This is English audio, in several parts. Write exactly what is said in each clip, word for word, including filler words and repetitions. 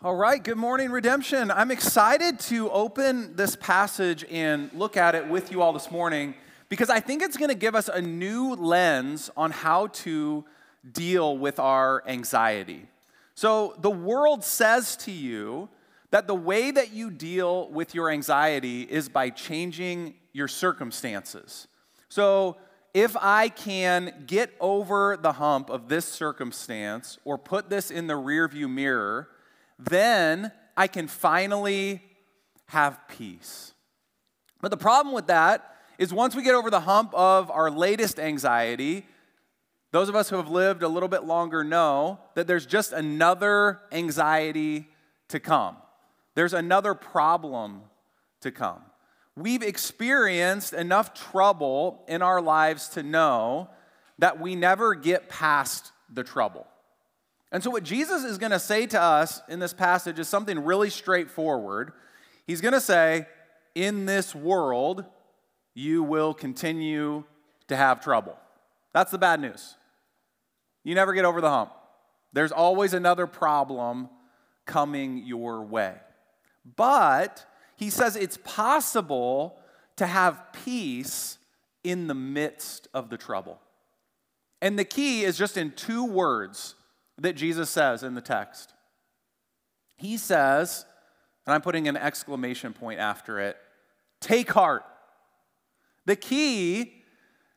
All right, good morning, Redemption. I'm excited to open this passage and look at it with you all this morning because I think it's going to give us a new lens on how to deal with our anxiety. So the world says to you that the way that you deal with your anxiety is by changing your circumstances. So if I can get over the hump of this circumstance or put this in the rearview mirror, then I can finally have peace. But the problem with that is once we get over the hump of our latest anxiety, those of us who have lived a little bit longer know that there's just another anxiety to come. There's another problem to come. We've experienced enough trouble in our lives to know that we never get past the trouble. And so what Jesus is going to say to us in this passage is something really straightforward. He's going to say, in this world, you will continue to have trouble. That's the bad news. You never get over the hump. There's always another problem coming your way. But he says it's possible to have peace in the midst of the trouble. And the key is just in two words that Jesus says in the text. He says, and I'm putting an exclamation point after it, take heart. The key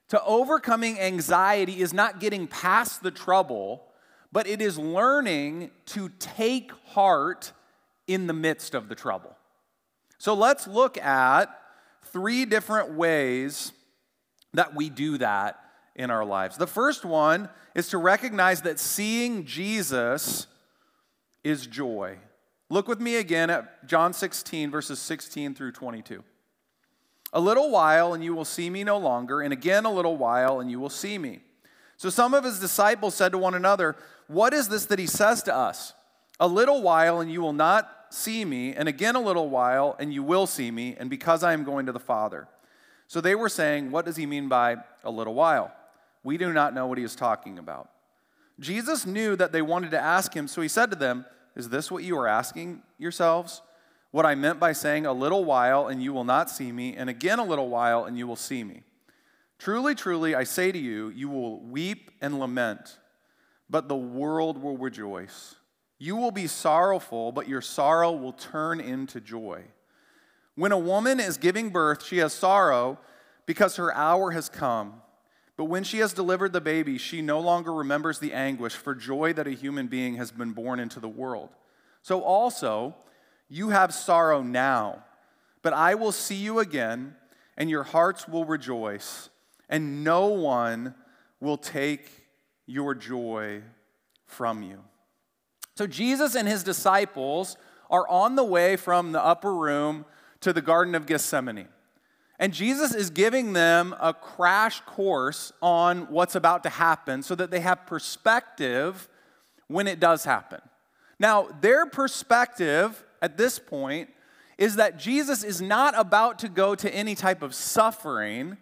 to overcoming anxiety is not getting past the trouble, but it is learning to take heart in the midst of the trouble. So let's look at three different ways that we do that in our lives. The first one is to recognize that seeing Jesus is joy. Look with me again at John sixteen, verses sixteen through twenty-two. A little while and you will see me no longer, and again a little while and you will see me. So some of his disciples said to one another, what is this that he says to us? A little while and you will not see me, and again a little while and you will see me, and because I am going to the Father. So they were saying, what does he mean by a little while? We do not know what he is talking about. Jesus knew that they wanted to ask him, so he said to them, is this what you are asking yourselves? What I meant by saying, a little while and you will not see me, and again a little while and you will see me. Truly, truly, I say to you, you will weep and lament, but the world will rejoice. You will be sorrowful, but your sorrow will turn into joy. When a woman is giving birth, she has sorrow because her hour has come. But when she has delivered the baby, she no longer remembers the anguish for joy that a human being has been born into the world. So also, you have sorrow now, but I will see you again, and your hearts will rejoice, and no one will take your joy from you. So Jesus and his disciples are on the way from the upper room to the Garden of Gethsemane. And Jesus is giving them a crash course on what's about to happen so that they have perspective when it does happen. Now, their perspective at this point is that Jesus is not about to go to any type of suffering,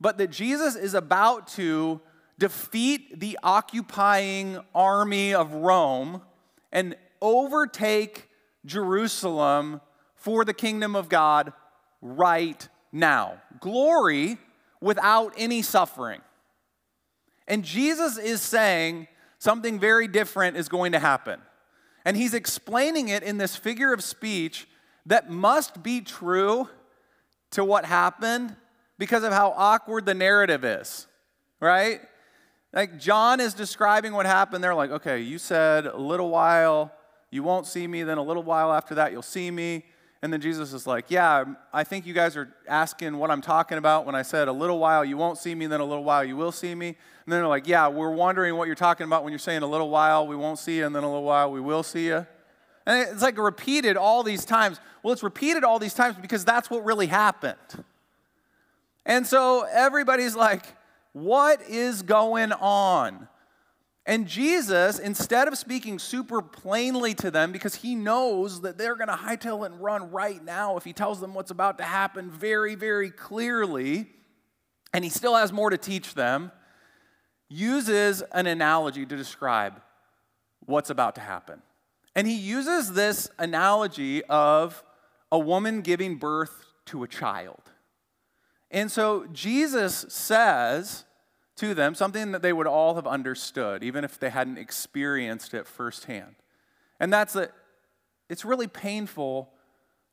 but that Jesus is about to defeat the occupying army of Rome and overtake Jerusalem for the kingdom of God right now. Glory without any suffering. And Jesus is saying something very different is going to happen. And he's explaining it in this figure of speech that must be true to what happened because of how awkward the narrative is, right? Like John is describing what happened. They're like, okay, you said a little while, you won't see me, then a little while after that you'll see me. And then Jesus is like, yeah, I think you guys are asking what I'm talking about when I said a little while you won't see me, then a little while you will see me. And then they're like, yeah, we're wondering what you're talking about when you're saying a little while we won't see you, and then a little while we will see you. And it's like repeated all these times. Well, it's repeated all these times because that's what really happened. And so everybody's like, what is going on? And Jesus, instead of speaking super plainly to them, because he knows that they're going to hightail and run right now if he tells them what's about to happen very, very clearly, and he still has more to teach them, uses an analogy to describe what's about to happen. And he uses this analogy of a woman giving birth to a child. And so Jesus says to them something that they would all have understood, even if they hadn't experienced it firsthand. And that's that it's really painful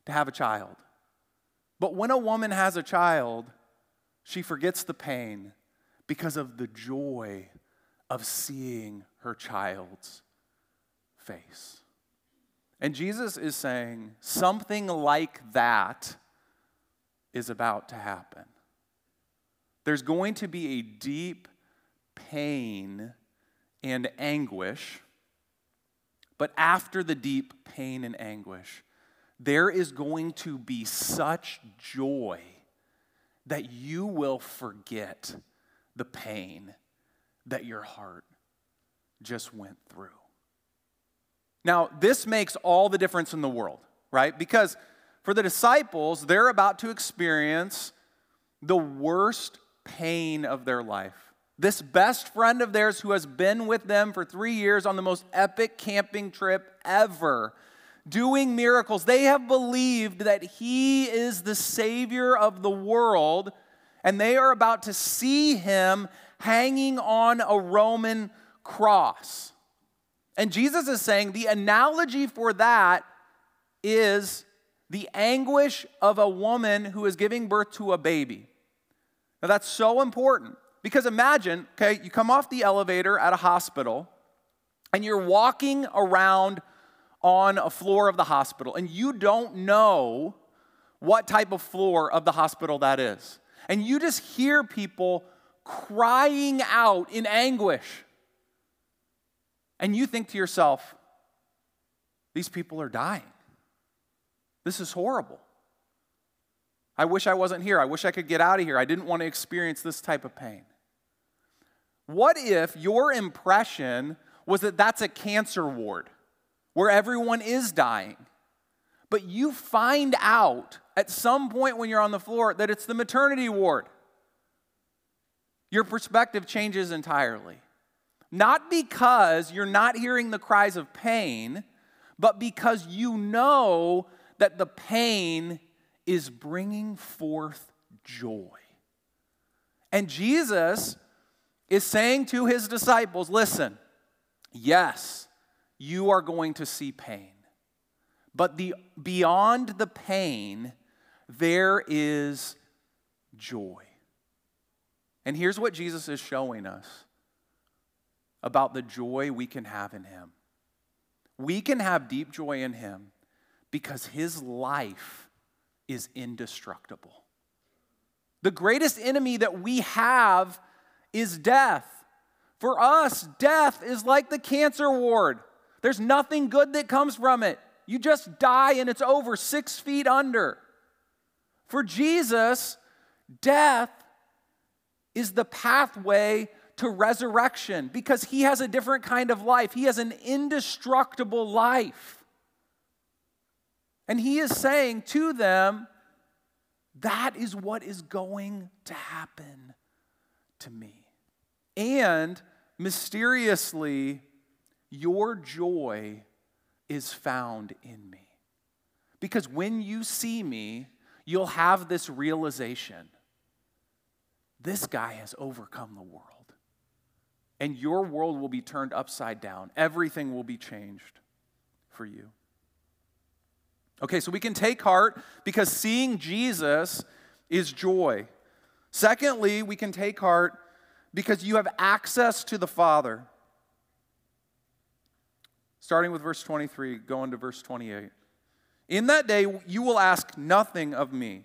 to have a child. But when a woman has a child, she forgets the pain because of the joy of seeing her child's face. And Jesus is saying something like that is about to happen. There's going to be a deep pain and anguish, but after the deep pain and anguish, there is going to be such joy that you will forget the pain that your heart just went through. Now, this makes all the difference in the world, right? Because for the disciples, they're about to experience the worst pain of their life. This best friend of theirs who has been with them for three years on the most epic camping trip ever, doing miracles. They have believed that he is the Savior of the world, and they are about to see him hanging on a Roman cross. And Jesus is saying the analogy for that is the anguish of a woman who is giving birth to a baby. Now that's so important because imagine, okay, you come off the elevator at a hospital and you're walking around on a floor of the hospital and you don't know what type of floor of the hospital that is. And you just hear people crying out in anguish. And you think to yourself, these people are dying. This is horrible. I wish I wasn't here. I wish I could get out of here. I didn't want to experience this type of pain. What if your impression was that that's a cancer ward where everyone is dying, but you find out at some point when you're on the floor that it's the maternity ward? Your perspective changes entirely. Not because you're not hearing the cries of pain, but because you know that the pain is bringing forth joy. And Jesus is saying to his disciples, listen, yes, you are going to see pain, but the, beyond the pain, there is joy. And here's what Jesus is showing us about the joy we can have in him. We can have deep joy in him because his life is indestructible. The greatest enemy that we have is death. For us, death is like the cancer ward. There's nothing good that comes from it. You just die and it's over, six feet under. For Jesus, death is the pathway to resurrection because he has a different kind of life. He has an indestructible life. And he is saying to them, that is what is going to happen to me. And mysteriously, your joy is found in me. Because when you see me, you'll have this realization. This guy has overcome the world. And your world will be turned upside down. Everything will be changed for you. Okay, so we can take heart because seeing Jesus is joy. Secondly, we can take heart because you have access to the Father. Starting with verse twenty-three, going to verse twenty-eight. In that day, you will ask nothing of me.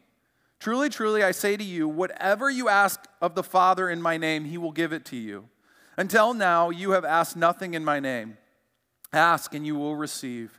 Truly, truly, I say to you, whatever you ask of the Father in my name, he will give it to you. Until now, you have asked nothing in my name. Ask and you will receive,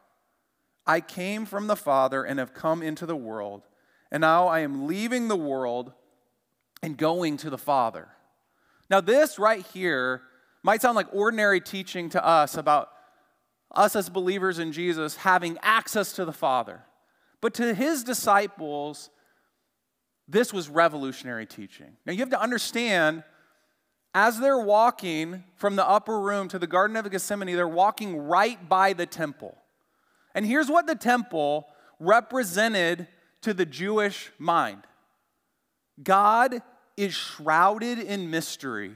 I came from the Father and have come into the world, and now I am leaving the world and going to the Father. Now this right here might sound like ordinary teaching to us about us as believers in Jesus having access to the Father. But to his disciples, this was revolutionary teaching. Now you have to understand, as they're walking from the upper room to the Garden of Gethsemane, they're walking right by the temple. And here's what the temple represented to the Jewish mind. God is shrouded in mystery,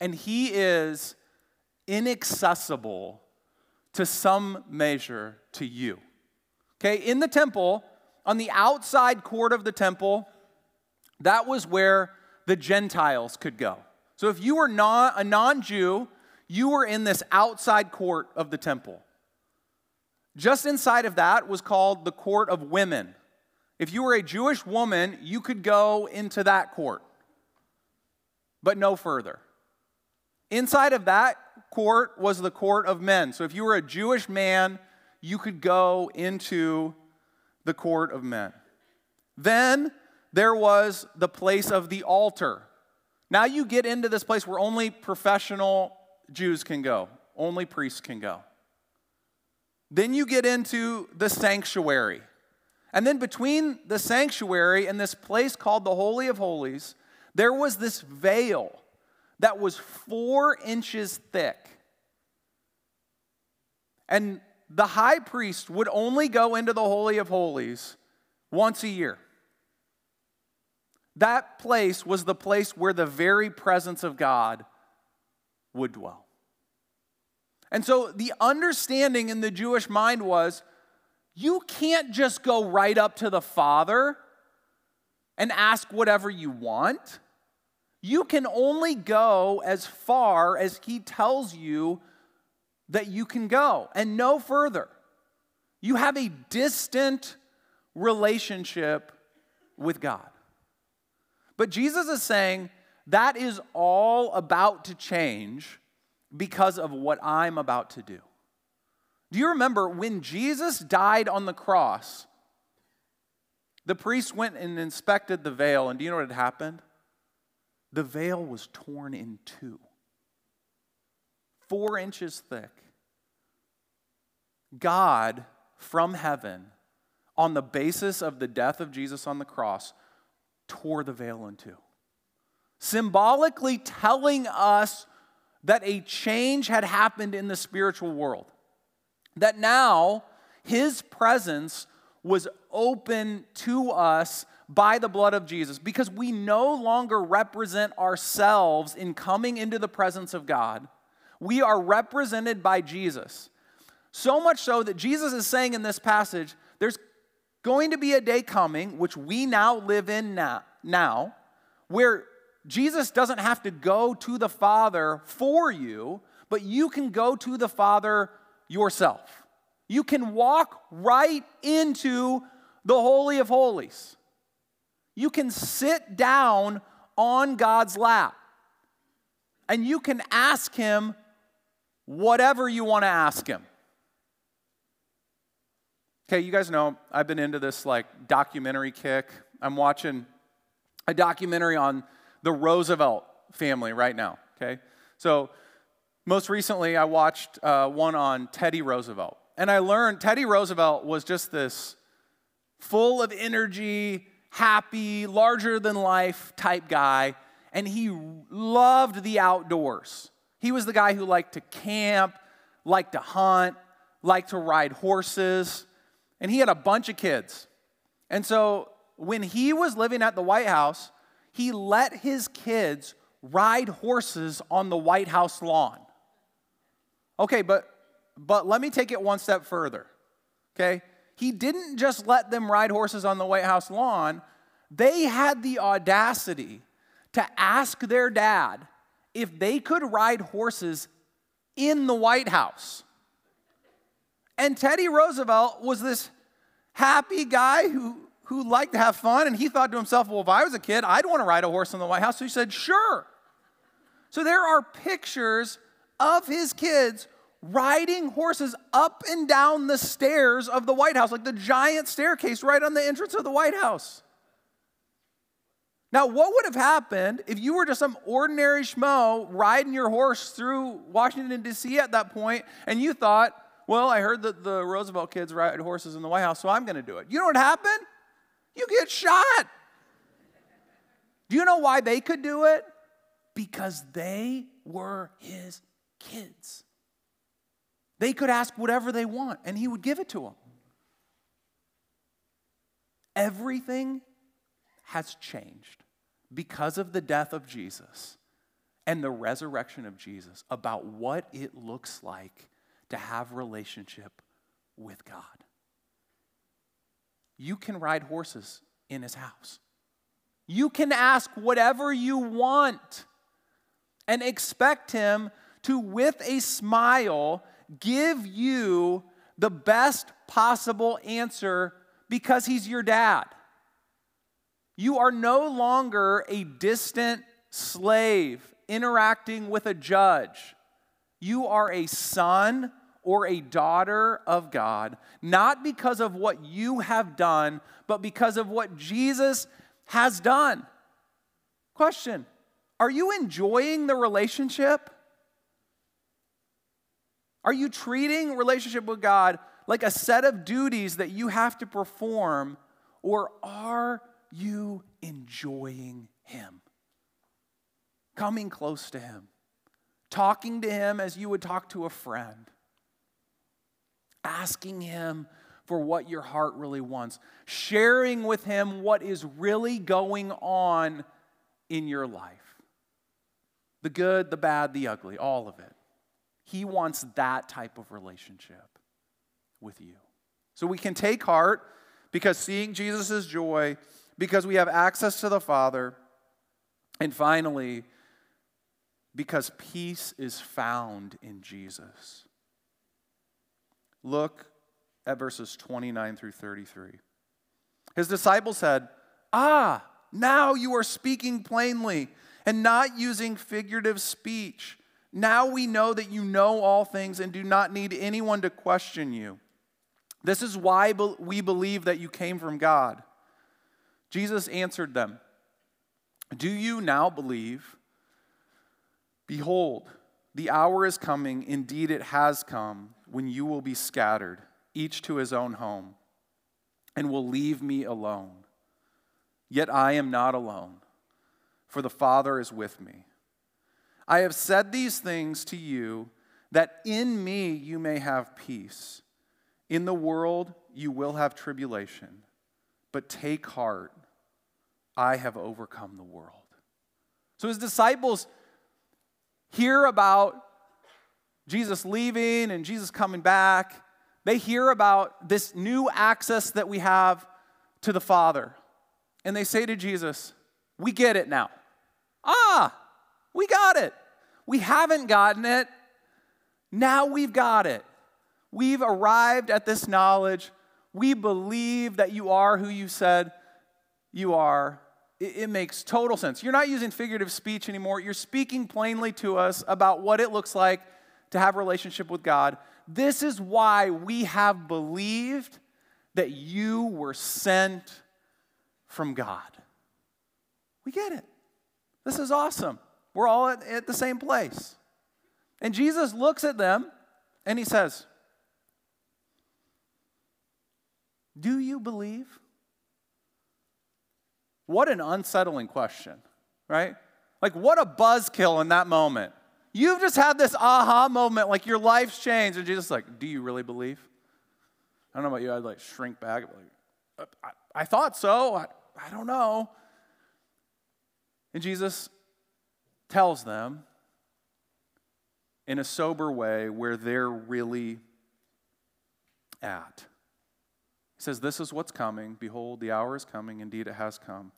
and he is inaccessible to some measure to you. Okay, in the temple, on the outside court of the temple, that was where the Gentiles could go. So if you were not a non-Jew, you were in this outside court of the temple. Just inside of that was called the court of women. If you were a Jewish woman, you could go into that court, but no further. Inside of that court was the court of men. So if you were a Jewish man, you could go into the court of men. Then there was the place of the altar. Now you get into this place where only professional Jews can go. Only priests can go. Then you get into the sanctuary. And then between the sanctuary and this place called the Holy of Holies, there was this veil that was four inches thick. And the high priest would only go into the Holy of Holies once a year. That place was the place where the very presence of God would dwell. And so the understanding in the Jewish mind was, you can't just go right up to the Father and ask whatever you want. You can only go as far as he tells you that you can go, and no further. You have a distant relationship with God. But Jesus is saying that is all about to change because of what I'm about to do. Do you remember when Jesus died on the cross, the priest went and inspected the veil, and do you know what had happened? The veil was torn in two. Four inches thick. God from heaven, on the basis of the death of Jesus on the cross, tore the veil in two, symbolically telling us that a change had happened in the spiritual world. That now his presence was open to us by the blood of Jesus, because we no longer represent ourselves in coming into the presence of God. We are represented by Jesus. So much so that Jesus is saying in this passage, there's going to be a day coming, which we now live in now, now, where Jesus doesn't have to go to the Father for you, but you can go to the Father yourself. You can walk right into the Holy of Holies. You can sit down on God's lap, and you can ask him whatever you want to ask him. Okay, you guys know I've been into this like documentary kick. I'm watching a documentary on the Roosevelt family right now, okay? So most recently I watched uh, one on Teddy Roosevelt. And I learned Teddy Roosevelt was just this full of energy, happy, larger-than-life type guy. And he loved the outdoors. He was the guy who liked to camp, liked to hunt, liked to ride horses. And he had a bunch of kids. And so when he was living at the White House, he let his kids ride horses on the White House lawn. Okay, but, but let me take it one step further. Okay? He didn't just let them ride horses on the White House lawn. They had the audacity to ask their dad if they could ride horses in the White House. And Teddy Roosevelt was this happy guy who, who liked to have fun, and he thought to himself, well, if I was a kid, I'd want to ride a horse in the White House. So he said, sure. So there are pictures of his kids riding horses up and down the stairs of the White House, like the giant staircase right on the entrance of the White House. Now, what would have happened if you were just some ordinary schmo riding your horse through Washington, D C at that point, and you thought, well, I heard that the Roosevelt kids ride horses in the White House, so I'm going to do it. You know what happened? You get shot. Do you know why they could do it? Because they were his kids. They could ask whatever they want, and he would give it to them. Everything has changed because of the death of Jesus and the resurrection of Jesus about what it looks like to have relationship with God. You can ride horses in his house. You can ask whatever you want and expect him to, with a smile, give you the best possible answer because he's your dad. You are no longer a distant slave interacting with a judge. You are a son or a daughter of God, not because of what you have done, but because of what Jesus has done. Question: are you enjoying the relationship? Are you treating relationship with God like a set of duties that you have to perform, or are you enjoying him? Coming close to him. Talking to him as you would talk to a friend. Asking him for what your heart really wants. Sharing with him what is really going on in your life. The good, the bad, the ugly, all of it. He wants that type of relationship with you. So we can take heart because seeing Jesus is joy, because we have access to the Father, and finally, because peace is found in Jesus. Look at verses twenty-nine through thirty-three. His disciples said, "Ah, now you are speaking plainly and not using figurative speech. Now we know that you know all things and do not need anyone to question you. This is why we believe that you came from God." Jesus answered them, "Do you now believe? Behold, the hour is coming, indeed it has come, when you will be scattered, each to his own home, and will leave me alone. Yet I am not alone, for the Father is with me. I have said these things to you, that in me you may have peace. In the world you will have tribulation, but take heart, I have overcome the world." So his disciples hear about Jesus leaving and Jesus coming back. They hear about this new access that we have to the Father. And they say to Jesus, "We get it now. Ah, we got it. We haven't gotten it. Now we've got it. We've arrived at this knowledge. We believe that you are who you said you are." It, it makes total sense. You're not using figurative speech anymore. You're speaking plainly to us about what it looks like to have a relationship with God. This is why we have believed that you were sent from God. We get it. This is awesome. We're all at, at the same place. And Jesus looks at them and he says, "Do you believe?" What an unsettling question, right? Like, what a buzzkill in that moment. You've just had this aha moment, like your life's changed, and Jesus is like, "Do you really believe?" I don't know about you, I'd like shrink back. Like, I, I thought so, I, I don't know. And Jesus tells them in a sober way where they're really at. He says, "This is what's coming. Behold, the hour is coming. Indeed, it has come.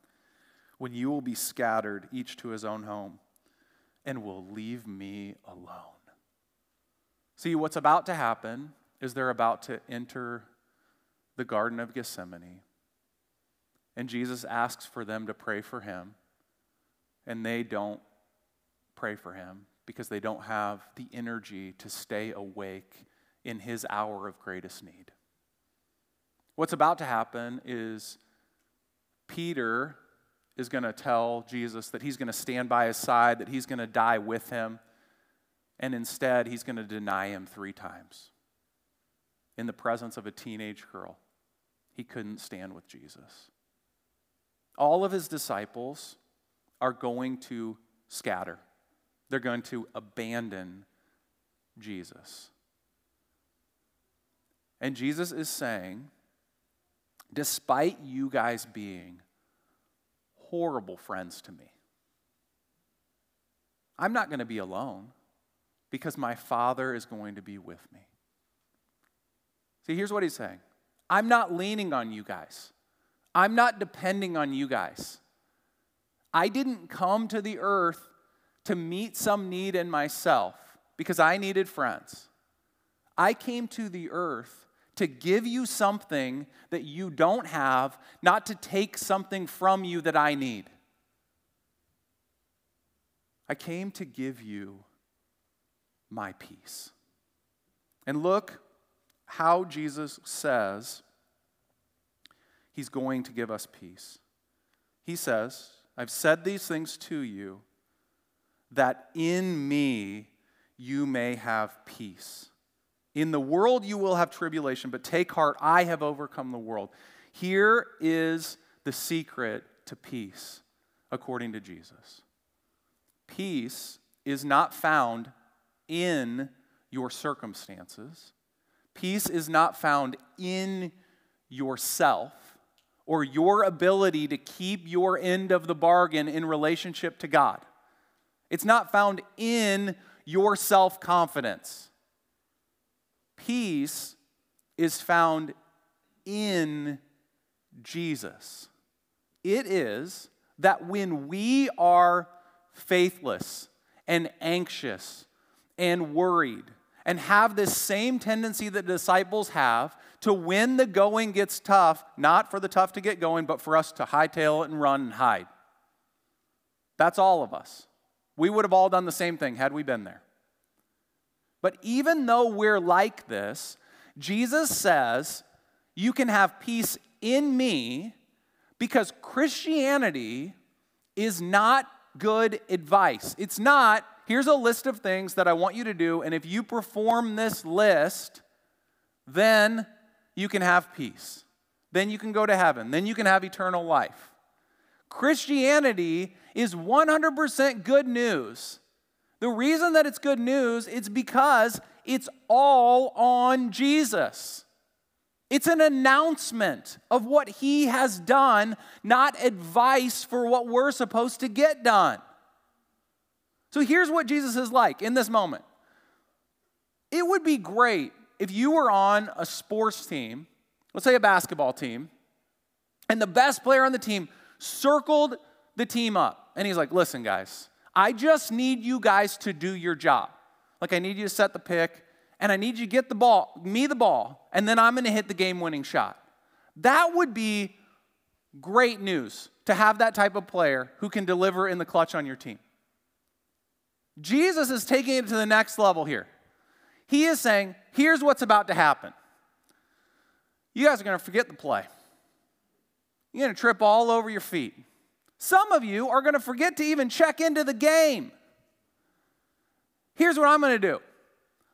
When you will be scattered, each to his own home, and will leave me alone." See, what's about to happen is they're about to enter the Garden of Gethsemane. And Jesus asks for them to pray for him. And they don't pray for him because they don't have the energy to stay awake in his hour of greatest need. What's about to happen is Peter is going to tell Jesus that he's going to stand by his side, that he's going to die with him, and instead he's going to deny him three times. In the presence of a teenage girl, he couldn't stand with Jesus. All of his disciples are going to scatter. They're going to abandon Jesus. And Jesus is saying, despite you guys being horrible friends to me, I'm not going to be alone because my Father is going to be with me. See, here's what he's saying. I'm not leaning on you guys. I'm not depending on you guys. I didn't come to the earth to meet some need in myself because I needed friends. I came to the earth to give you something that you don't have, not to take something from you that I need. I came to give you my peace. And look how Jesus says he's going to give us peace. He says, I've said these things to you that in me you may have peace. In the world you will have tribulation, but take heart, I have overcome the world. Here is the secret to peace, according to Jesus. Peace is not found in your circumstances. Peace is not found in yourself or your ability to keep your end of the bargain in relationship to God. It's not found in your self-confidence. Peace is found in Jesus. It is that when we are faithless and anxious and worried and have this same tendency that the disciples have to, when the going gets tough, not for the tough to get going, but for us to hightail it and run and hide. That's all of us. We would have all done the same thing had we been there. But even though we're like this, Jesus says, you can have peace in me because Christianity is not good advice. It's not, here's a list of things that I want you to do, and if you perform this list, then you can have peace. Then you can go to heaven. Then you can have eternal life. Christianity is one hundred percent good news. The reason that it's good news is because it's all on Jesus. It's an announcement of what he has done, not advice for what we're supposed to get done. So here's what Jesus is like in this moment. It would be great if you were on a sports team, let's say a basketball team, and the best player on the team circled the team up. And he's like, listen, guys, I just need you guys to do your job. Like, I need you to set the pick, and I need you to get the ball, me the ball, and then I'm going to hit the game-winning shot. That would be great news to have that type of player who can deliver in the clutch on your team. Jesus is taking it to the next level here. He is saying, here's what's about to happen. You guys are going to forget the play. You're going to trip all over your feet. Some of you are going to forget to even check into the game. Here's what I'm going to do.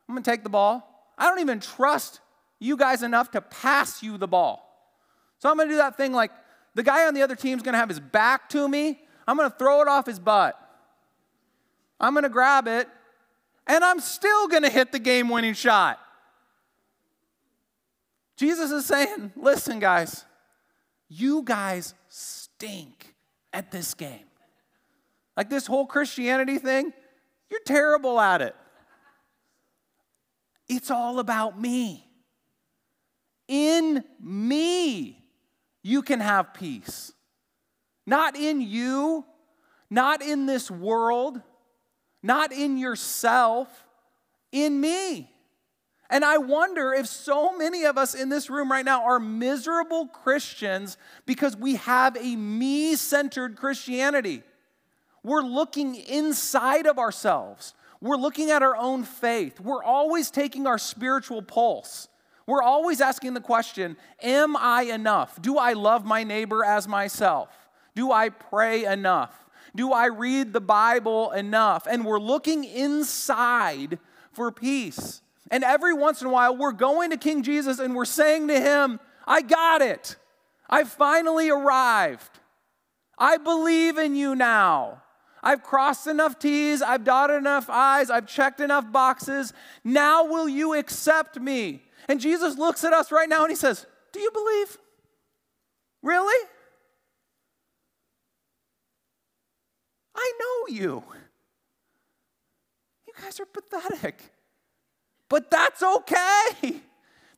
I'm going to take the ball. I don't even trust you guys enough to pass you the ball. So I'm going to do that thing like the guy on the other team is going to have his back to me. I'm going to throw it off his butt. I'm going to grab it, and I'm still going to hit the game-winning shot. Jesus is saying, listen, guys, you guys stink at this game. Like this whole Christianity thing, you're terrible at it. It's all about me. In me, you can have peace. Not in you, not in this world, not in yourself, in me. And I wonder if so many of us in this room right now are miserable Christians because we have a me-centered Christianity. We're looking inside of ourselves. We're looking at our own faith. We're always taking our spiritual pulse. We're always asking the question, am I enough? Do I love my neighbor as myself? Do I pray enough? Do I read the Bible enough? And we're looking inside for peace. And every once in a while, we're going to King Jesus and we're saying to him, I got it. I finally arrived. I believe in you now. I've crossed enough T's, I've dotted enough I's, I've checked enough boxes. Now will you accept me? And Jesus looks at us right now and he says, do you believe? Really? I know you. You guys are pathetic. But that's okay.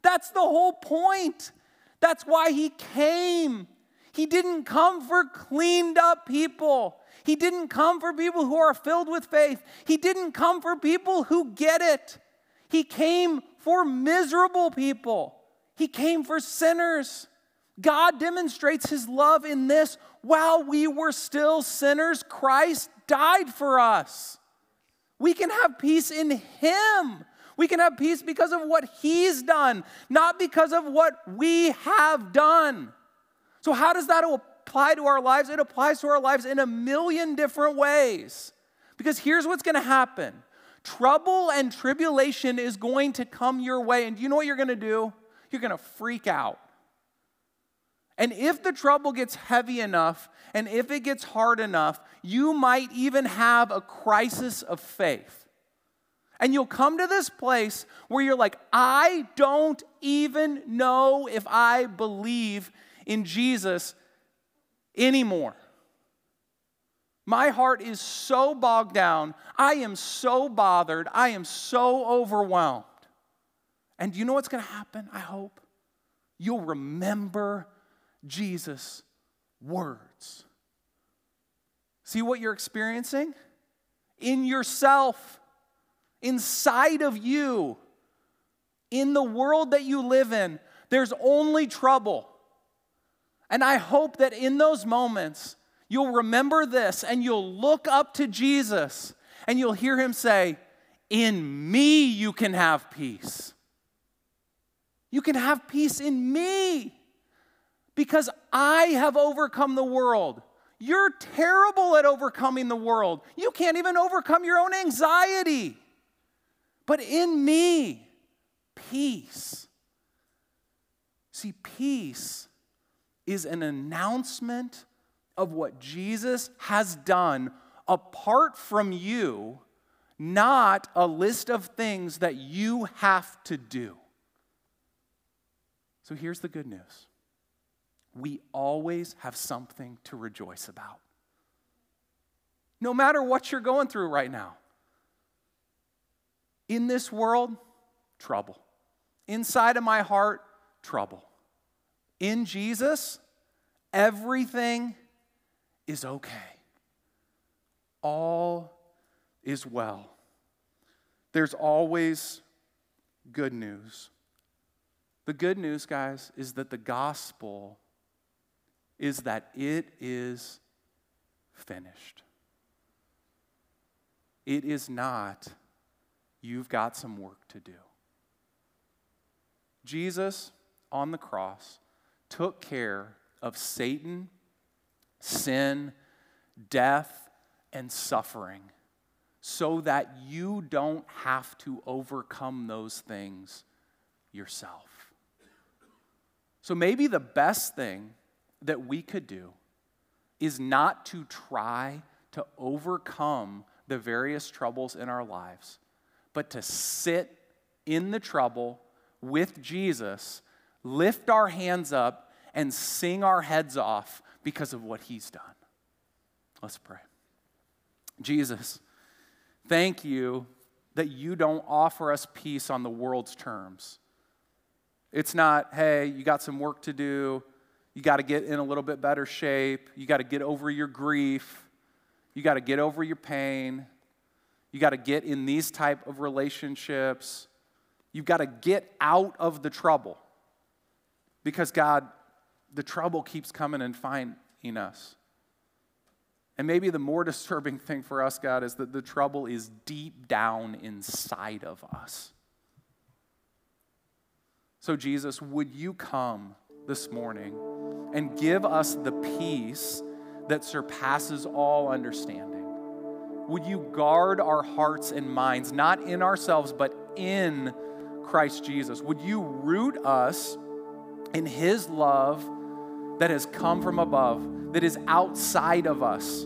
That's the whole point. That's why he came. He didn't come for cleaned up people. He didn't come for people who are filled with faith. He didn't come for people who get it. He came for miserable people. He came for sinners. God demonstrates his love in this. While we were still sinners, Christ died for us. We can have peace in him. We can have peace because of what he's done, not because of what we have done. So how does that apply to our lives? It applies to our lives in a million different ways. Because here's what's going to happen. Trouble and tribulation is going to come your way. And do you know what you're going to do? You're going to freak out. And if the trouble gets heavy enough, and if it gets hard enough, you might even have a crisis of faith. And you'll come to this place where you're like, I don't even know if I believe in Jesus anymore. My heart is so bogged down. I am so bothered. I am so overwhelmed. And you know what's going to happen, I hope? You'll remember Jesus' words. See what you're experiencing? In yourself, inside of you, in the world that you live in, there's only trouble. And I hope that in those moments, you'll remember this and you'll look up to Jesus and you'll hear him say, in me you can have peace. You can have peace in me because I have overcome the world. You're terrible at overcoming the world. You can't even overcome your own anxiety. But in me, peace. See, peace is an announcement of what Jesus has done apart from you, not a list of things that you have to do. So here's the good news. We always have something to rejoice about. No matter what you're going through right now. In this world, trouble. Inside of my heart, trouble. In Jesus, everything is okay. All is well. There's always good news. The good news, guys, is that the gospel is that it is finished. It is not, you've got some work to do. Jesus on the cross took care of Satan, sin, death, and suffering so that you don't have to overcome those things yourself. So maybe the best thing that we could do is not to try to overcome the various troubles in our lives, but to sit in the trouble with Jesus, lift our hands up, and sing our heads off because of what he's done. Let's pray. Jesus, thank you that you don't offer us peace on the world's terms. It's not, hey, you got some work to do. You got to get in a little bit better shape. You got to get over your grief. You got to get over your pain. You got to get in these type of relationships. You've got to get out of the trouble. Because, God, the trouble keeps coming and finding us. And maybe the more disturbing thing for us, God, is that the trouble is deep down inside of us. So Jesus, would you come this morning and give us the peace that surpasses all understanding? Would you guard our hearts and minds, not in ourselves, but in Christ Jesus? Would you root us in his love that has come from above, that is outside of us?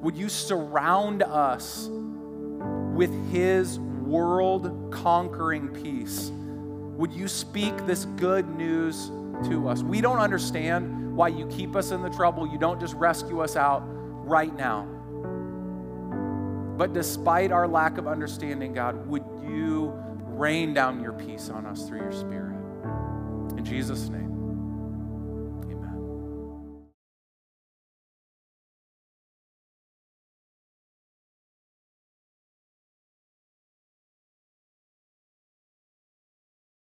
Would you surround us with his world-conquering peace? Would you speak this good news to us? We don't understand why you keep us in the trouble. You don't just rescue us out right now. But despite our lack of understanding, God, would you rain down your peace on us through your Spirit? In Jesus' name.